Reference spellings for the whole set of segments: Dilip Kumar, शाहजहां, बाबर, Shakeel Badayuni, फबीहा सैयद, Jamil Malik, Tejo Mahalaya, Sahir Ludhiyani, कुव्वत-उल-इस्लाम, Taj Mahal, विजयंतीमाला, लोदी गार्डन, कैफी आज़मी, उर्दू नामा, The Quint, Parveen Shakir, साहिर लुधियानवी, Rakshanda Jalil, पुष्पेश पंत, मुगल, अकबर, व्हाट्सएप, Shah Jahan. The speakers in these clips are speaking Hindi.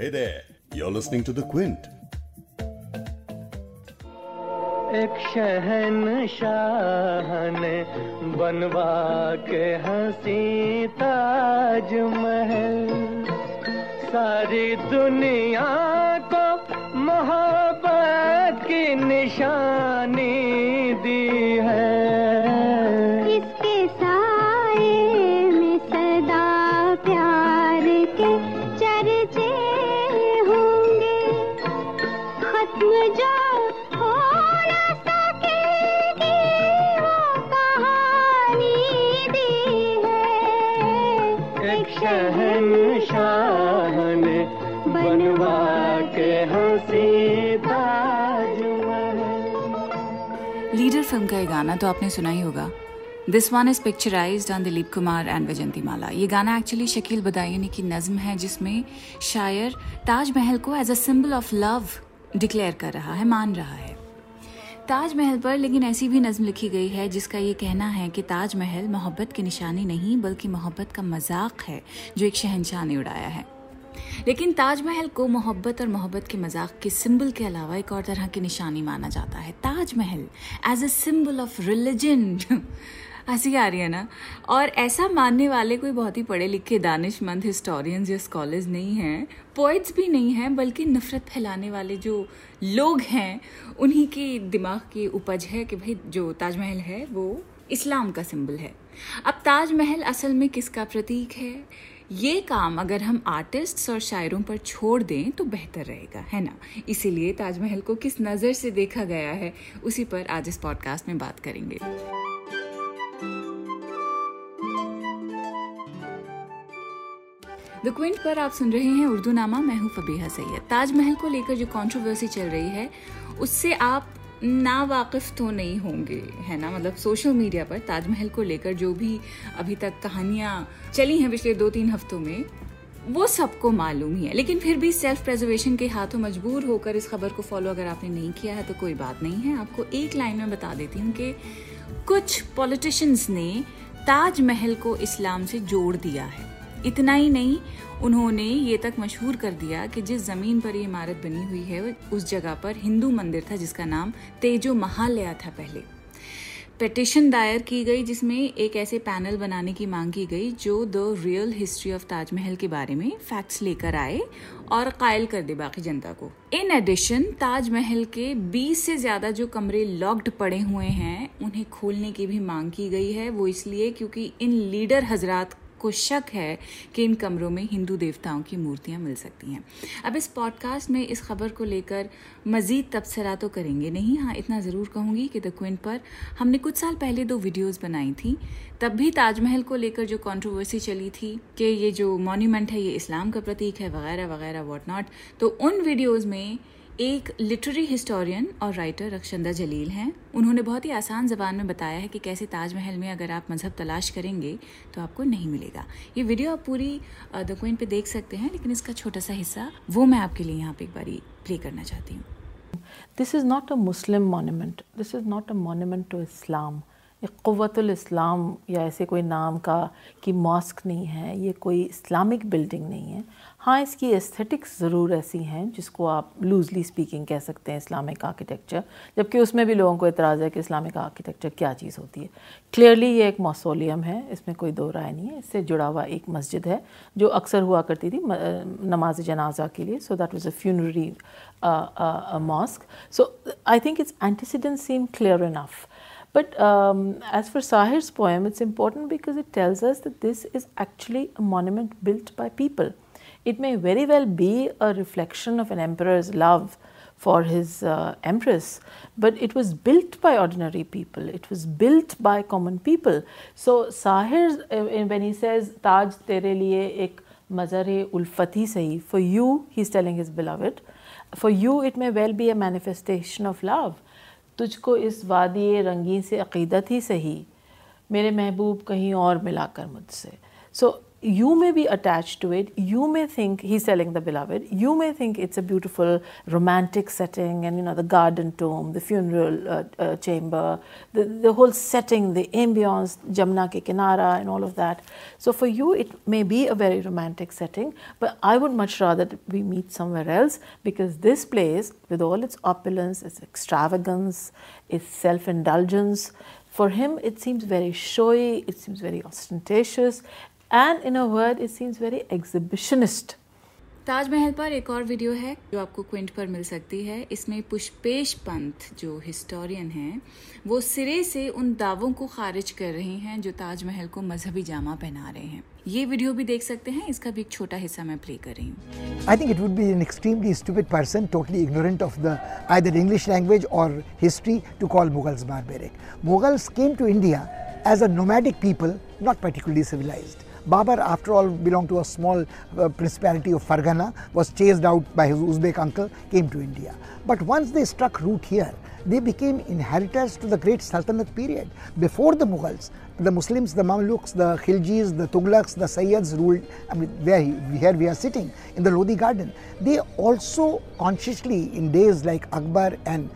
Hey there, you're listening to The Quint. एक शहंशाह ने बनवा के हंसी ताज महल, सारी दुनिया को मोहब्बत की निशानी दी है। इसके साए में सदा प्यार के चर्चे होंगे, खत्म जो शहंशाह ने बनवा के हंसी ताज महल। लीडर फिल्म का ये गाना तो आपने सुना ही होगा। This one is picturised on Dilip Kumar and विजयंतीमाला। ये गाना एक्चुअली शकील बदायूनी की नज्म है, जिसमें शायर ताज महल को as a symbol of love declare कर रहा है, मान रहा है ताज महल पर। लेकिन ऐसी भी नज़म लिखी गई है जिसका ये कहना है कि ताज महल मोहब्बत की निशानी नहीं बल्कि मोहब्बत का मजाक है जो एक शहंशाह ने उड़ाया है। लेकिन ताज महल को मोहब्बत और मोहब्बत के मजाक के सिंबल के अलावा एक और तरह की निशानी माना जाता है। Taj Mahal as a symbol of religion. हंसी आ रही है ना। और ऐसा मानने वाले कोई बहुत ही पढ़े लिखे दानिशमंद हिस्टोरियंस या स्कॉलर्स नहीं हैं, पोइट्स भी नहीं हैं, बल्कि नफरत फैलाने वाले जो लोग हैं उन्हीं के दिमाग की उपज है कि भाई जो ताजमहल है वो इस्लाम का सिंबल है। अब ताजमहल असल में किसका प्रतीक है, ये काम अगर हम आर्टिस्ट्स और शायरों पर छोड़ दें तो बेहतर रहेगा, है ना। इसीलिए ताजमहल को किस नज़र से देखा गया है उसी पर आज इस पॉडकास्ट में बात करेंगे। द क्विंट पर आप सुन रहे हैं उर्दू नामा, मैं हूँ फबीहा सैयद। ताजमहल को लेकर जो कंट्रोवर्सी चल रही है उससे आप ना वाकिफ तो नहीं होंगे, है ना। मतलब सोशल मीडिया पर ताजमहल को लेकर जो भी अभी तक कहानियाँ चली हैं पिछले 2-3 हफ्तों में, वो सबको मालूम ही है। लेकिन फिर भी सेल्फ प्रेजर्वेशन के हाथों मजबूर होकर इस खबर को फॉलो अगर आपने नहीं किया है तो कोई बात नहीं है। आपको एक लाइन में बता देती हूँ कि कुछ पॉलिटिशियंस ने ताजमहल को इस्लाम से जोड़ दिया है। इतना ही नहीं, उन्होंने ये तक मशहूर कर दिया कि जिस ज़मीन पर ये इमारत बनी हुई है उस जगह पर हिंदू मंदिर था जिसका नाम तेजो महालया था। पहले पिटिशन दायर की गई जिसमें एक ऐसे पैनल बनाने की मांग की गई जो the real history of Taj Mahal के बारे में फैक्ट्स लेकर आए और कायल कर दे बाकी जनता को। इन एडिशन ताजमहल के 20 से ज़्यादा जो कमरे लॉक्ड पड़े हुए हैं उन्हें खोलने की भी मांग की गई है। वो इसलिए क्योंकि इन लीडर हजरात को शक है कि इन कमरों में हिंदू देवताओं की मूर्तियां मिल सकती हैं। अब इस पॉडकास्ट में इस खबर को लेकर मज़ीद तबसरा तो करेंगे नहीं। हाँ, इतना ज़रूर कहूँगी कि द क्विंट पर हमने कुछ साल पहले 2 वीडियोस बनाई थी। तब भी ताजमहल को लेकर जो कंट्रोवर्सी चली थी कि ये जो मॉन्यूमेंट है ये इस्लाम का प्रतीक है वगैरह वगैरह वॉट नॉट, तो उन वीडियोज़ में एक लिटरेरी हिस्टोरियन और राइटर रक्षंदा जलील हैं। उन्होंने बहुत ही आसान ज़बान में बताया है कि कैसे ताजमहल में अगर आप मज़हब तलाश करेंगे तो आपको नहीं मिलेगा। ये वीडियो आप पूरी द क्विंट पे देख सकते हैं, लेकिन इसका छोटा सा हिस्सा वो मैं आपके लिए यहाँ पे एक बारी प्ले करना चाहती हूँ। This is not a Muslim monument, this is not a monument to Islam. ये कुव्वत-उल-इस्लाम या ऐसे कोई नाम का कि मॉस्क नहीं है, ये कोई इस्लामिक बिल्डिंग नहीं है। हाँ, इसकी एस्थेटिक्स ज़रूर ऐसी हैं जिसको आप लूजली स्पीकिंग कह सकते हैं इस्लामिक आर्किटेक्चर, जबकि उसमें भी लोगों को एतराज़ है कि इस्लामिक आर्किटेक्चर क्या चीज़ होती है। क्लियरली ये एक मौसोलियम है, इसमें कोई दो राय नहीं है। इससे जुड़ा हुआ एक मस्जिद है जो अक्सर हुआ करती थी नमाज जनाजा के लिए, so that was a funerary mosque. So I think its antecedents seem clear enough. But as for Sahir's poem, it's important because it tells us that this is actually a monument built by people. It may very well be a reflection of an emperor's love for his empress, but it was built by ordinary people. It was built by common people. So Sahir, when he says, Taj tere liye ek mazar-e-ulfati sahi, for you, he's telling his beloved, for you it may well be a manifestation of love. तुझको इस वादी रंगीन से अक़ीदत ही सही, मेरे महबूब कहीं और मिला कर मुझसे। सो you may be attached to it, you may think he's selling The Beloved, you may think it's a beautiful romantic setting, and you know, the garden tomb, the funeral chamber, the whole setting, the ambience, Jamna ke Kinara and all of that. So for you it may be a very romantic setting, but I would much rather that we meet somewhere else, because this place, with all its opulence, its extravagance, its self-indulgence, for him it seems very showy, it seems very ostentatious, and in a word it seems very exhibitionist. Taj Mahal पर एक और वीडियो है जो आपको क्विंट पर मिल सकती है। इसमें पुष्पेश पंत जो हिस्टोरियन हैं वो सिरे से उन दावों को खारिज कर रही हैं जो ताजमहल को मजहबी जामा पहना रहे हैं। ये वीडियो भी देख सकते हैं, इसका भी एक छोटा हिस्सा मैं प्ले कर रही हूँ। I think it would be an extremely stupid person, totally ignorant of the either English language और history, to call Mughals barbaric. Mughals came to India as a nomadic people, not particularly civilised. Babar, after all, belonged to a small principality of Fargana, was chased out by his Uzbek uncle, came to India. But once they struck root here, they became inheritors to the great Sultanate period. Before the Mughals, the Muslims, the Mamluks, the Khiljis, the Tughlaqs, the Sayyids ruled. I mean, here we are sitting in the Lodi Garden. They also consciously, in days like Akbar and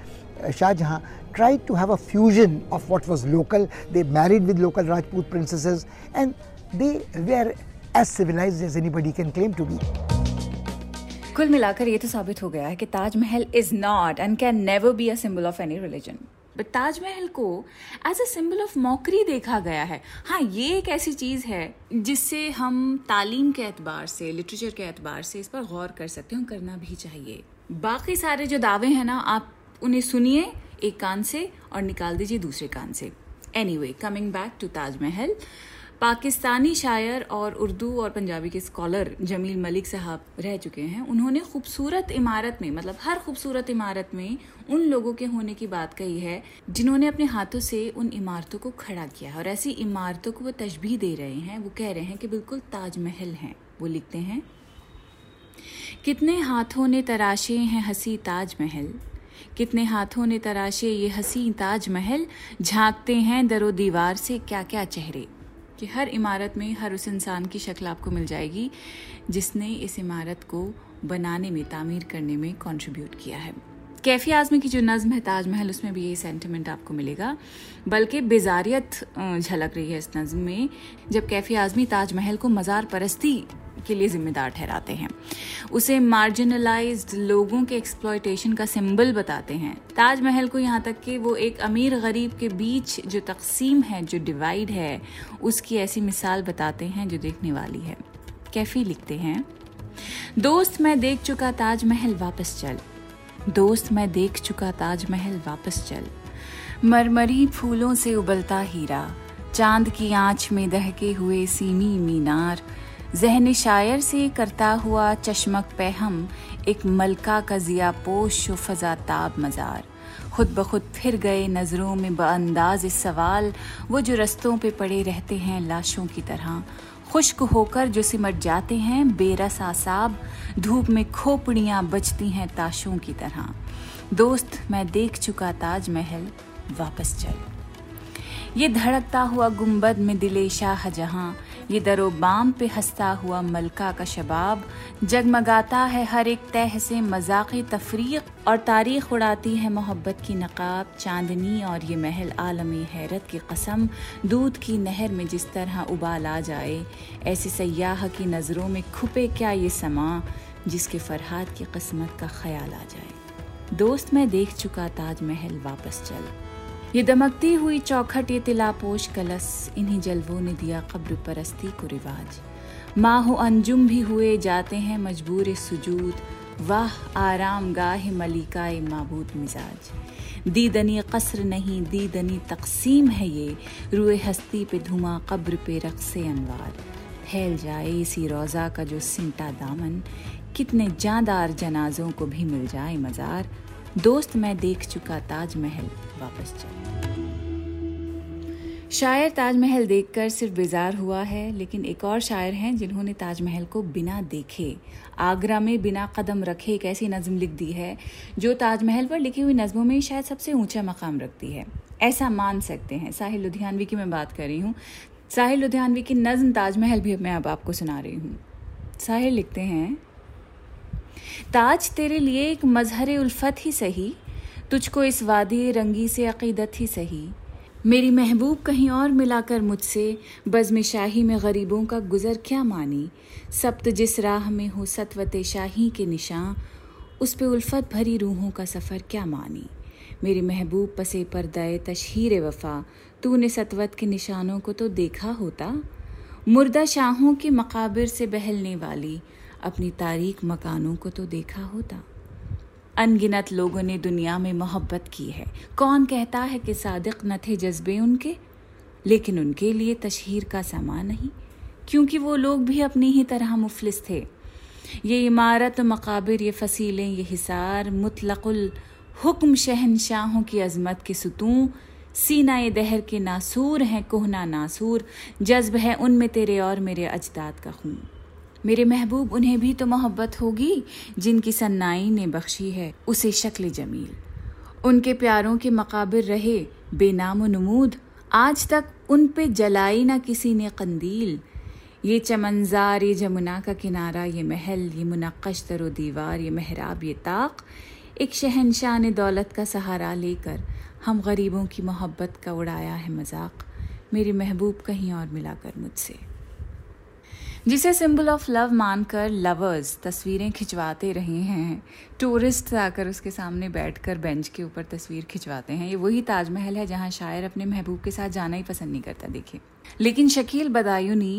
Shah Jahan, tried to have a fusion of what was local. They married with local Rajput princesses, and they were as civilized as anybody can claim to be. कुल मिलाकर ये तो साबित हो गया है कि Taj Mahal is not and can never be a symbol of any religion. But Taj Mahal को as a symbol of mockery देखा गया है। हाँ, ये एक ऐसी चीज़ है जिससे हम तालीम के एतबार से, लिटरेचर के एतबार से इस पर गौर कर सकते हैं, करना भी चाहिए। बाकी सारे जो दावे हैं ना, आप उन्हें सुनिए एक कान से और निकाल दीजिए दूसरे कान से। Anyway, coming back to Taj Mahal, Pakistani शायर और उर्दू और पंजाबी के स्कॉलर जमील मलिक साहब रह चुके हैं। उन्होंने खूबसूरत इमारत में, मतलब हर खूबसूरत इमारत में उन लोगों के होने की बात कही है जिन्होंने अपने हाथों से उन इमारतों को खड़ा किया है, और ऐसी इमारतों को वो तशबीह दे रहे हैं। वो कह रहे हैं कि बिल्कुल ताजमहल हैं। वो लिखते हैं, कितने हाथों ने तराशे हैं हंसी ताजमहल, कितने हाथों ने तराशे ये हंसी ताजमहल, झाँकते हैं दरो दीवार से क्या क्या चेहरे। कि हर इमारत में हर उस इंसान की शक्ल आपको मिल जाएगी जिसने इस इमारत को बनाने में, तामीर करने में कंट्रीब्यूट किया है। कैफी आज़मी की जो नज़्म है ताजमहल, उसमें भी ये सेंटिमेंट आपको मिलेगा, बल्कि बेजारियत झलक रही है इस नज़्म में, जब कैफी आज़मी ताजमहल को मज़ार परस्ती के लिए जिम्मेदार ठहराते हैं, उसे मार्जिनलाइज्ड लोगों के एक्सप्लॉयटेशन का सिंबल बताते हैं। ताजमहल को यहाँ तक कि वो एक अमीर गरीब के बीच जो तकसीम है, जो डिवाइड है, उसकी ऐसी मिसाल बताते हैं जो देखने वाली है। कैफी लिखते हैं, दोस्त मैं देख चुका ताजमहल वापस चल, दोस्त मैं देख चुका ताजमहल वापस चल, मरमरी फूलों से उबलता हीरा, चांद की आँच में दहके हुए सीमी मीनार, जहन शायर से करता हुआ चश्मक पहम, एक मलका का जिया पोश फजा ताब मज़ार, खुद ब खुद फिर गए नज़रों में बअंदाज सवाल, वो जो रस्तों पे पड़े रहते हैं लाशों की तरह, खुश्क होकर जो सिमट जाते हैं बेरस आसाब, धूप में खोपड़ियाँ बजती हैं ताशों की तरह, दोस्त मैं देख चुका ताजमहल वापस चल। ये धड़कता हुआ गुंबद में दिले शाह जहां, ये दरो बाम पे हंसता हुआ मलका का शबाब, जगमगाता है हर एक तह से मजाक तफरीक, और तारीख उड़ाती है मोहब्बत की नकाब चांदनी, और ये महल आलमी हैरत की कसम, दूध की नहर में जिस तरह उबाल आ जाए, ऐसे सयाह की नज़रों में खुपे क्या ये समा, जिसके फरहाद की किस्मत का ख्याल आ जाए, दोस्त मैं देख चुका ताजमहल वापस चल। ये दमकती हुई चौखट, ये तिलापोश कलस, इन्हीं जलवों ने दिया कब्र परस्ती को रिवाज, माहो अंजुम भी हुए जाते हैं मजबूर सुजूद, वाह आराम गाह मलिकाए माबूद मिजाज, दीदनी कसर नहीं दीदनी तकसीम है ये, रूए हस्ती पे धुमा कब्र पे रक्से अनवार, फैल जाए इसी रोज़ा का जो सिमटा दामन, कितने जानदार जनाजों को भी मिल जाए मज़ार, दोस्त मैं देख चुका ताजमहल वापस चल। शायर ताजमहल देखकर सिर्फ बेजार हुआ है, लेकिन एक और शायर हैं जिन्होंने ताजमहल को बिना देखे, आगरा में बिना कदम रखे एक ऐसी नज़म लिख दी है जो ताजमहल पर लिखी हुई नज़मों में शायद सबसे ऊंचा मकाम रखती है, ऐसा मान सकते हैं। साहिर लुधियानवी की मैं बात कर रही हूँ। साहिर लुधियानवी की नज़्म ताजमहल भी मैं अब आपको सुना रही हूँ। साहिर लिखते हैं, ताज तेरे लिए एक मजहर उल्फत ही सही, तुझको इस वादे रंगी से अकीदत ही सही, मेरी महबूब कहीं और मिलाकर मुझसे, बज़्म शाही में गरीबों का गुज़र क्या मानी, सब्त जिस राह में हो सतवत शाही के निशान, उस पे उल्फत भरी रूहों का सफ़र क्या मानी, मेरी महबूब पसे परदाए तशहीर वफ़ा, तूने सतवत के निशानों को तो देखा होता, मुर्दा शाहों के मकाबिर से बहलने वाली अपनी तारीक मकानों को तो देखा होता। अनगिनत लोगों ने दुनिया में मोहब्बत की है, कौन कहता है कि सादिक न थे जज्बे उनके, लेकिन उनके लिए तशहीर का सामान नहीं, क्योंकि वो लोग भी अपनी ही तरह मुफलिस थे। ये इमारत मकाबिर, ये फसीलें, ये हिसार, मुतलकुल हुक्म शहनशाहों की अजमत के सुतूं, सीनाए दहर के नासूर हैं कोहना नासूर, जज्ब है उनमें तेरे और मेरे अजदाद का खून, मेरे महबूब उन्हें भी तो मोहब्बत होगी जिनकी सन्नाई ने बख्शी है उसे शक्ल जमील, उनके प्यारों के मकाबिर रहे बेनाम व नमूद, आज तक उन पे जलाई ना किसी ने कंदील, ये चमनजार, ये जमुना का किनारा, ये महल, ये मुनक्कश दर व दीवार, ये मेहराब, ये ताक, एक शहनशाह ने दौलत का सहारा लेकर हम गरीबों की मोहब्बत का उड़ाया है मजाक, मेरी महबूब कहीं और मिलाकर मुझसे। जिसे सिंबल ऑफ लव मानकर लवर्स तस्वीरें खिंचवाते रहे हैं, टूरिस्ट आकर उसके सामने बैठकर बेंच के ऊपर तस्वीर खिंचवाते हैं, ये वही ताजमहल है जहां शायर अपने महबूब के साथ जाना ही पसंद नहीं करता। देखिए, लेकिन शकील बदायूनी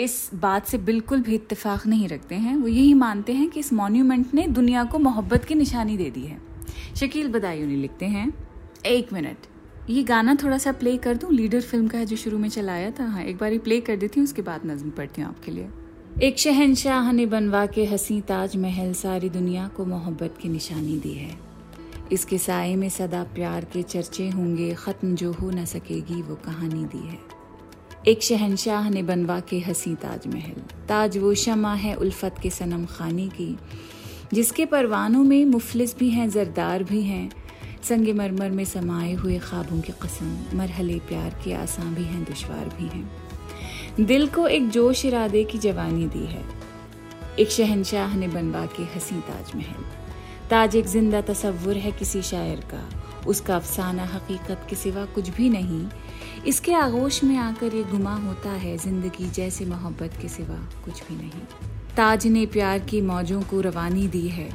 इस बात से बिल्कुल भी इत्तेफाक नहीं रखते हैं, वो यही मानते हैं कि इस मॉन्यूमेंट ने दुनिया को मोहब्बत की निशानी दे दी है। शकील बदायूनी लिखते हैं, एक मिनट ये गाना थोड़ा सा प्ले कर दूं, लीडर फिल्म का है जो शुरू में चलाया था, हाँ एक बार ये प्ले कर देती हूँ, उसके बाद नज़्म पढ़ती हूँ आपके लिए। एक शहनशाह ने बनवा के हसीं ताजमहल, सारी दुनिया को मोहब्बत की निशानी दी है, इसके साए में सदा प्यार के चर्चे होंगे, ख़त्म जो हो ना सकेगी वो कहानी दी है। एक शहनशाह ने बनवा के हसीं ताजमहल, ताज वो शमा है उल्फत के सनम खानी की, जिसके परवानों में मुफलिस भी हैं जरदार भी हैं, संगे मरमर में समाये हुए ख्वाबों की कसम, मरहले प्यार के आसान भी हैं दुश्वार भी हैं, दिल को एक जोश इरादे की जवानी दी है, एक शहनशाह ने बनवा के हसीं ताजमहल। ताज एक जिंदा तसव्वुर है किसी शायर का, उसका अफसाना हकीकत के सिवा कुछ भी नहीं, इसके आगोश में आकर ये गुमा होता है जिंदगी जैसे मोहब्बत के सिवा कुछ भी नहीं। ताज ने प्यार की मौजों को रवानी दी है,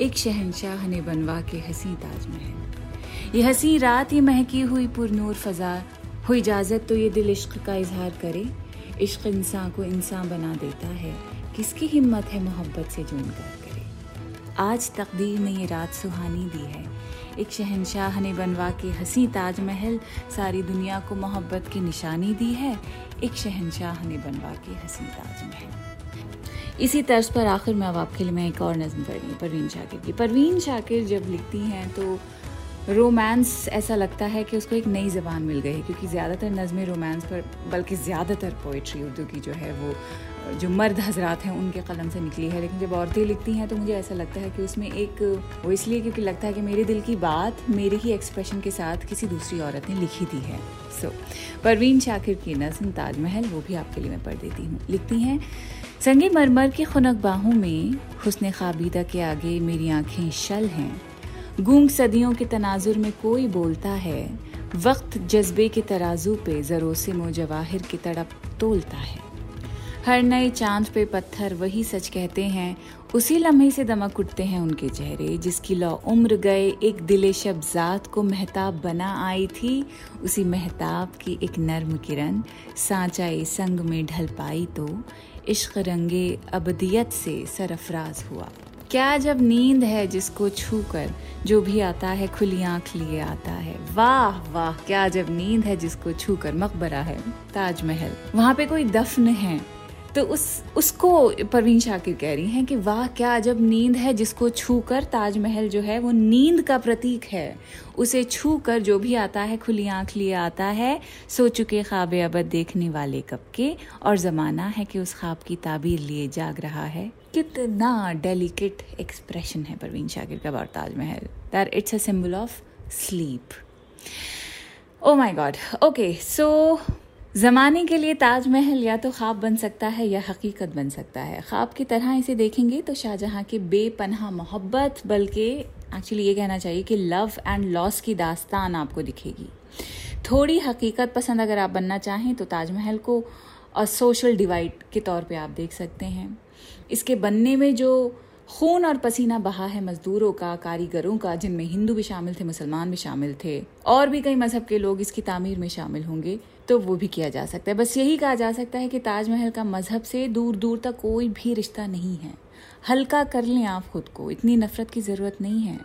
एक शहनशाह ने बनवा के हसीं ताजमहल। ये हसीं रात, ये महकी हुई पुरनूर फ़ज़ा, हो इजाज़त तो ये दिल इश्क का इजहार करे, इश्क इंसान को इंसान बना देता है, किसकी हिम्मत है मोहब्बत से जो इनकार करे, आज तकदीर ने ये रात सुहानी दी है, एक शहनशाह ने बनवा के हसीं ताजमहल, सारी दुनिया को मोहब्बत की निशानी दी है, एक शहनशाह ने बनवा के हसीं ताजमहल। इसी तर्ज पर आखिर में अब आपके लिए मैं एक और नज़्म पढ़ रही हूँ परवीन शाकिर की। परवीन शाकिर जब लिखती हैं तो रोमांस ऐसा लगता है कि उसको एक नई ज़बान मिल गई है, क्योंकि ज़्यादातर नज़में रोमांस पर, बल्कि ज़्यादातर पोइट्री उर्दू की जो है वो जो मर्द हजरात हैं उनके कलम से निकली है, लेकिन जब औरतें लिखती हैं तो मुझे ऐसा लगता है कि उसमें एक वो इसलिए क्योंकि लगता है कि मेरे दिल की बात मेरे ही एक्सप्रेशन के साथ किसी दूसरी औरत ने लिखी दी है। परवीन शाकिर की नज़्म ताजमहल, वो भी आपके लिए मैं पढ़ देती हूँ। लिखती हैं, संगे मरमर के खुनक बाहों में हुस्न खाबीदा के आगे मेरी आंखें शल हैं, गूंग सदियों के तनाजुर में कोई बोलता है, वक्त जज्बे के तराजू पे जरो से मोजवाहिर की तड़प तोलता है, हर नए चांद पे पत्थर वही सच कहते हैं, उसी लम्हे से दमक उठते हैं उनके चेहरे, जिसकी लौ उम्र गए एक दिले शब्जात को महताब बना आई थी, उसी महताब की एक नर्म किरण सांचाए संग में ढल पाई तो इश्क रंगे अबदियत से सरफराज हुआ। क्या जब नींद है जिसको छू कर जो भी आता है खुली आँख लिए आता है, वाह वाह क्या जब नींद है जिसको छू कर, मकबरा है ताजमहल, वहाँ पे कोई दफन है तो उसको परवीन शाकिर कह रही हैं कि वाह क्या जब नींद है जिसको छू कर, ताजमहल जो है वो नींद का प्रतीक है, उसे छू कर जो भी आता है खुली आँख लिए आता है, सो चुके ख्वाब अबद देखने वाले कब के, और ज़माना है कि उस ख्वाब की ताबीर लिए जाग रहा है। कितना डेलिकेट एक्सप्रेशन है परवीन शाकिर का बार Taj Mahal, that it's a symbol of sleep. Oh my God. Okay, so ज़माने के लिए ताजमहल या तो ख्वाब बन सकता है या हकीकत बन सकता है। ख्वाब की तरह इसे देखेंगे तो शाहजहां की बेपनाह मोहब्बत, बल्कि एक्चुअली ये कहना चाहिए कि लव एंड लॉस की दास्तान आपको दिखेगी। थोड़ी हकीकत पसंद अगर आप बनना चाहें तो ताजमहल को सोशल डिवाइड के तौर पे आप देख सकते हैं। इसके बनने में जो खून और पसीना बहा है मजदूरों का, कारीगरों का, जिनमें हिंदू भी शामिल थे, मुसलमान भी शामिल थे और भी कई मजहब के लोग इसकी तामीर में शामिल होंगे, तो वो भी किया जा सकता है। बस यही कहा जा सकता है कि ताजमहल का मजहब से दूर दूर तक कोई भी रिश्ता नहीं है। हल्का कर लें आप खुद को, इतनी नफरत की ज़रूरत नहीं है।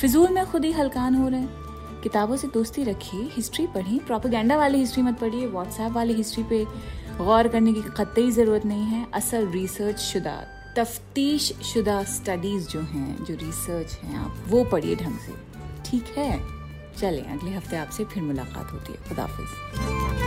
फिजूल में खुद ही हल्कान हो रहे हैं। किताबों से दोस्ती रखिए, हिस्ट्री पढ़िए, प्रोपेगेंडा वाली हिस्ट्री मत पढ़िए, व्हाट्सएप वाली हिस्ट्री पे गौर करने की कतई ज़रूरत नहीं है। असल रिसर्च शुदा, तफ्तीश शुदा स्टडीज़ जो हैं, जो रिसर्च हैं, आप वो पढ़िए ढंग से, ठीक है। चलें, अगले हफ्ते आपसे फिर मुलाकात होती है। खुदाफिज़।